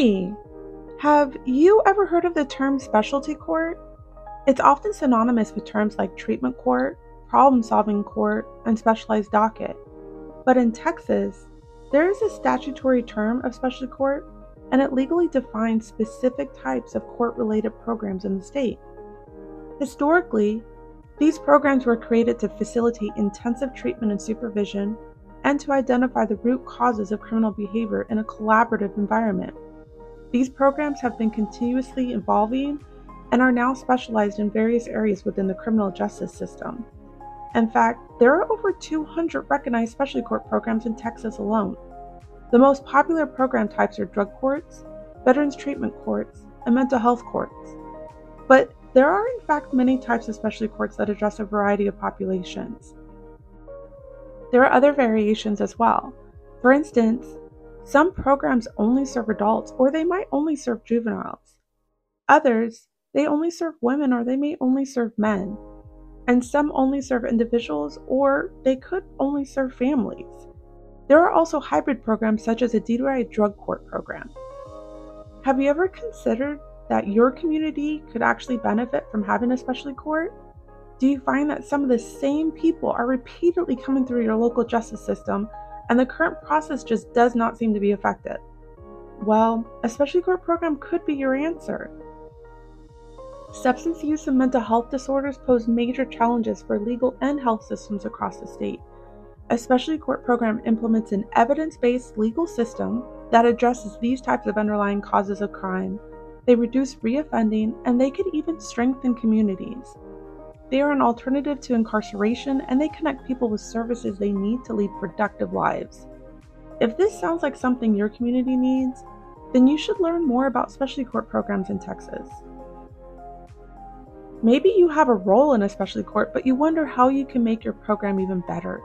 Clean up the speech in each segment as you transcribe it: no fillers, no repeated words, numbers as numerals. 3. Have you ever heard of the term specialty court? It's often synonymous with terms like treatment court, problem-solving court, and specialized docket. But in Texas, there is a statutory term of specialty court, and it legally defines specific types of court-related programs in the state. Historically, these programs were created to facilitate intensive treatment and supervision and to identify the root causes of criminal behavior in a collaborative environment. These programs have been continuously evolving and are now specialized in various areas within the criminal justice system. In fact, there are over 200 recognized specialty court programs in Texas alone. The most popular program types are drug courts, veterans treatment courts, and mental health courts. But there are in fact many types of specialty courts that address a variety of populations. There are other variations as well. For instance, some programs only serve adults, or they might only serve juveniles. Others, they only serve women, or they may only serve men. And some only serve individuals, or they could only serve families. There are also hybrid programs such as a DUI drug court program. Have you ever considered that your community could actually benefit from having a specialty court? Do you find that some of the same people are repeatedly coming through your local justice system and the current process just does not seem to be effective? Well, a specialty court program could be your answer. Substance use and mental health disorders pose major challenges for legal and health systems across the state. A specialty court program implements an evidence-based legal system that addresses these types of underlying causes of crime. They reduce reoffending, and they could even strengthen communities. They are an alternative to incarceration, and they connect people with services they need to lead productive lives. If this sounds like something your community needs, then you should learn more about specialty court programs in Texas. Maybe you have a role in a specialty court, but you wonder how you can make your program even better.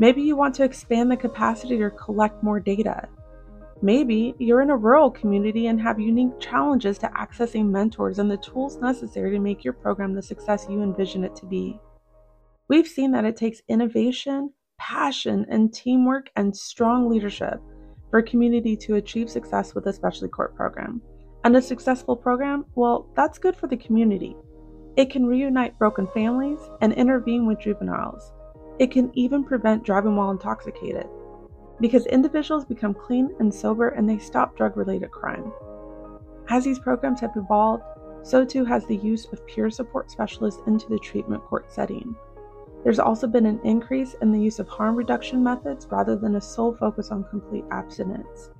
Maybe you want to expand the capacity or collect more data. Maybe you're in a rural community and have unique challenges to accessing mentors and the tools necessary to make your program the success you envision it to be. We've seen that it takes innovation, passion, and teamwork and strong leadership for a community to achieve success with a specialty court program. And a successful program, well, that's good for the community. It can reunite broken families and intervene with juveniles. It can even prevent driving while intoxicated, because individuals become clean and sober and they stop drug-related crime. As these programs have evolved, so too has the use of peer support specialists into the treatment court setting. There's also been an increase in the use of harm reduction methods rather than a sole focus on complete abstinence.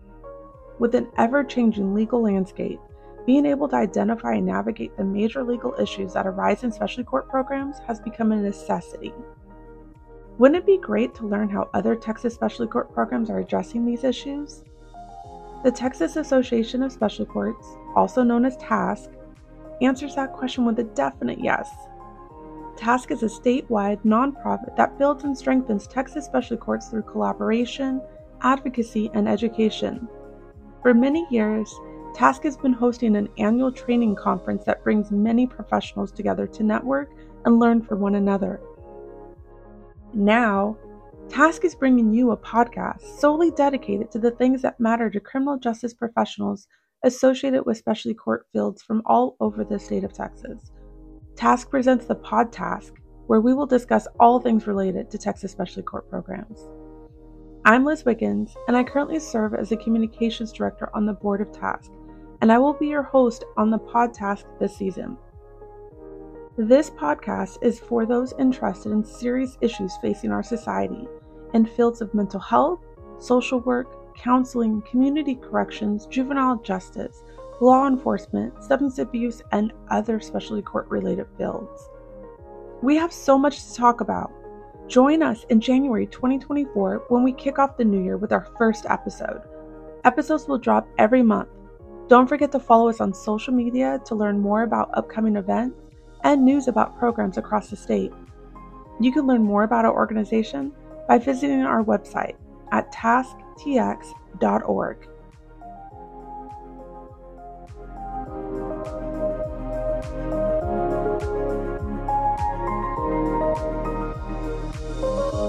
With an ever-changing legal landscape, being able to identify and navigate the major legal issues that arise in specialty court programs has become a necessity. Wouldn't it be great to learn how other Texas specialty court programs are addressing these issues? The Texas Association of Specialty Courts, also known as TASC, answers that question with a definite yes. TASC is a statewide nonprofit that builds and strengthens Texas specialty courts through collaboration, advocacy, and education. For many years, TASC has been hosting an annual training conference that brings many professionals together to network and learn from one another. Now, TASC is bringing you a podcast solely dedicated to the things that matter to criminal justice professionals associated with specialty court fields from all over the state of Texas. TASC presents the Pod TASC, where we will discuss all things related to Texas specialty court programs. I'm Liz Wiggins, and I currently serve as the Communications Director on the board of TASC, and I will be your host on the Pod TASC this season. This podcast is for those interested in serious issues facing our society in fields of mental health, social work, counseling, community corrections, juvenile justice, law enforcement, substance abuse, and other specialty court-related fields. We have so much to talk about. Join us in January 2024 when we kick off the new year with our first episode. Episodes will drop every month. Don't forget to follow us on social media to learn more about upcoming events and news about programs across the state. You can learn more about our organization by visiting our website at tasctx.org.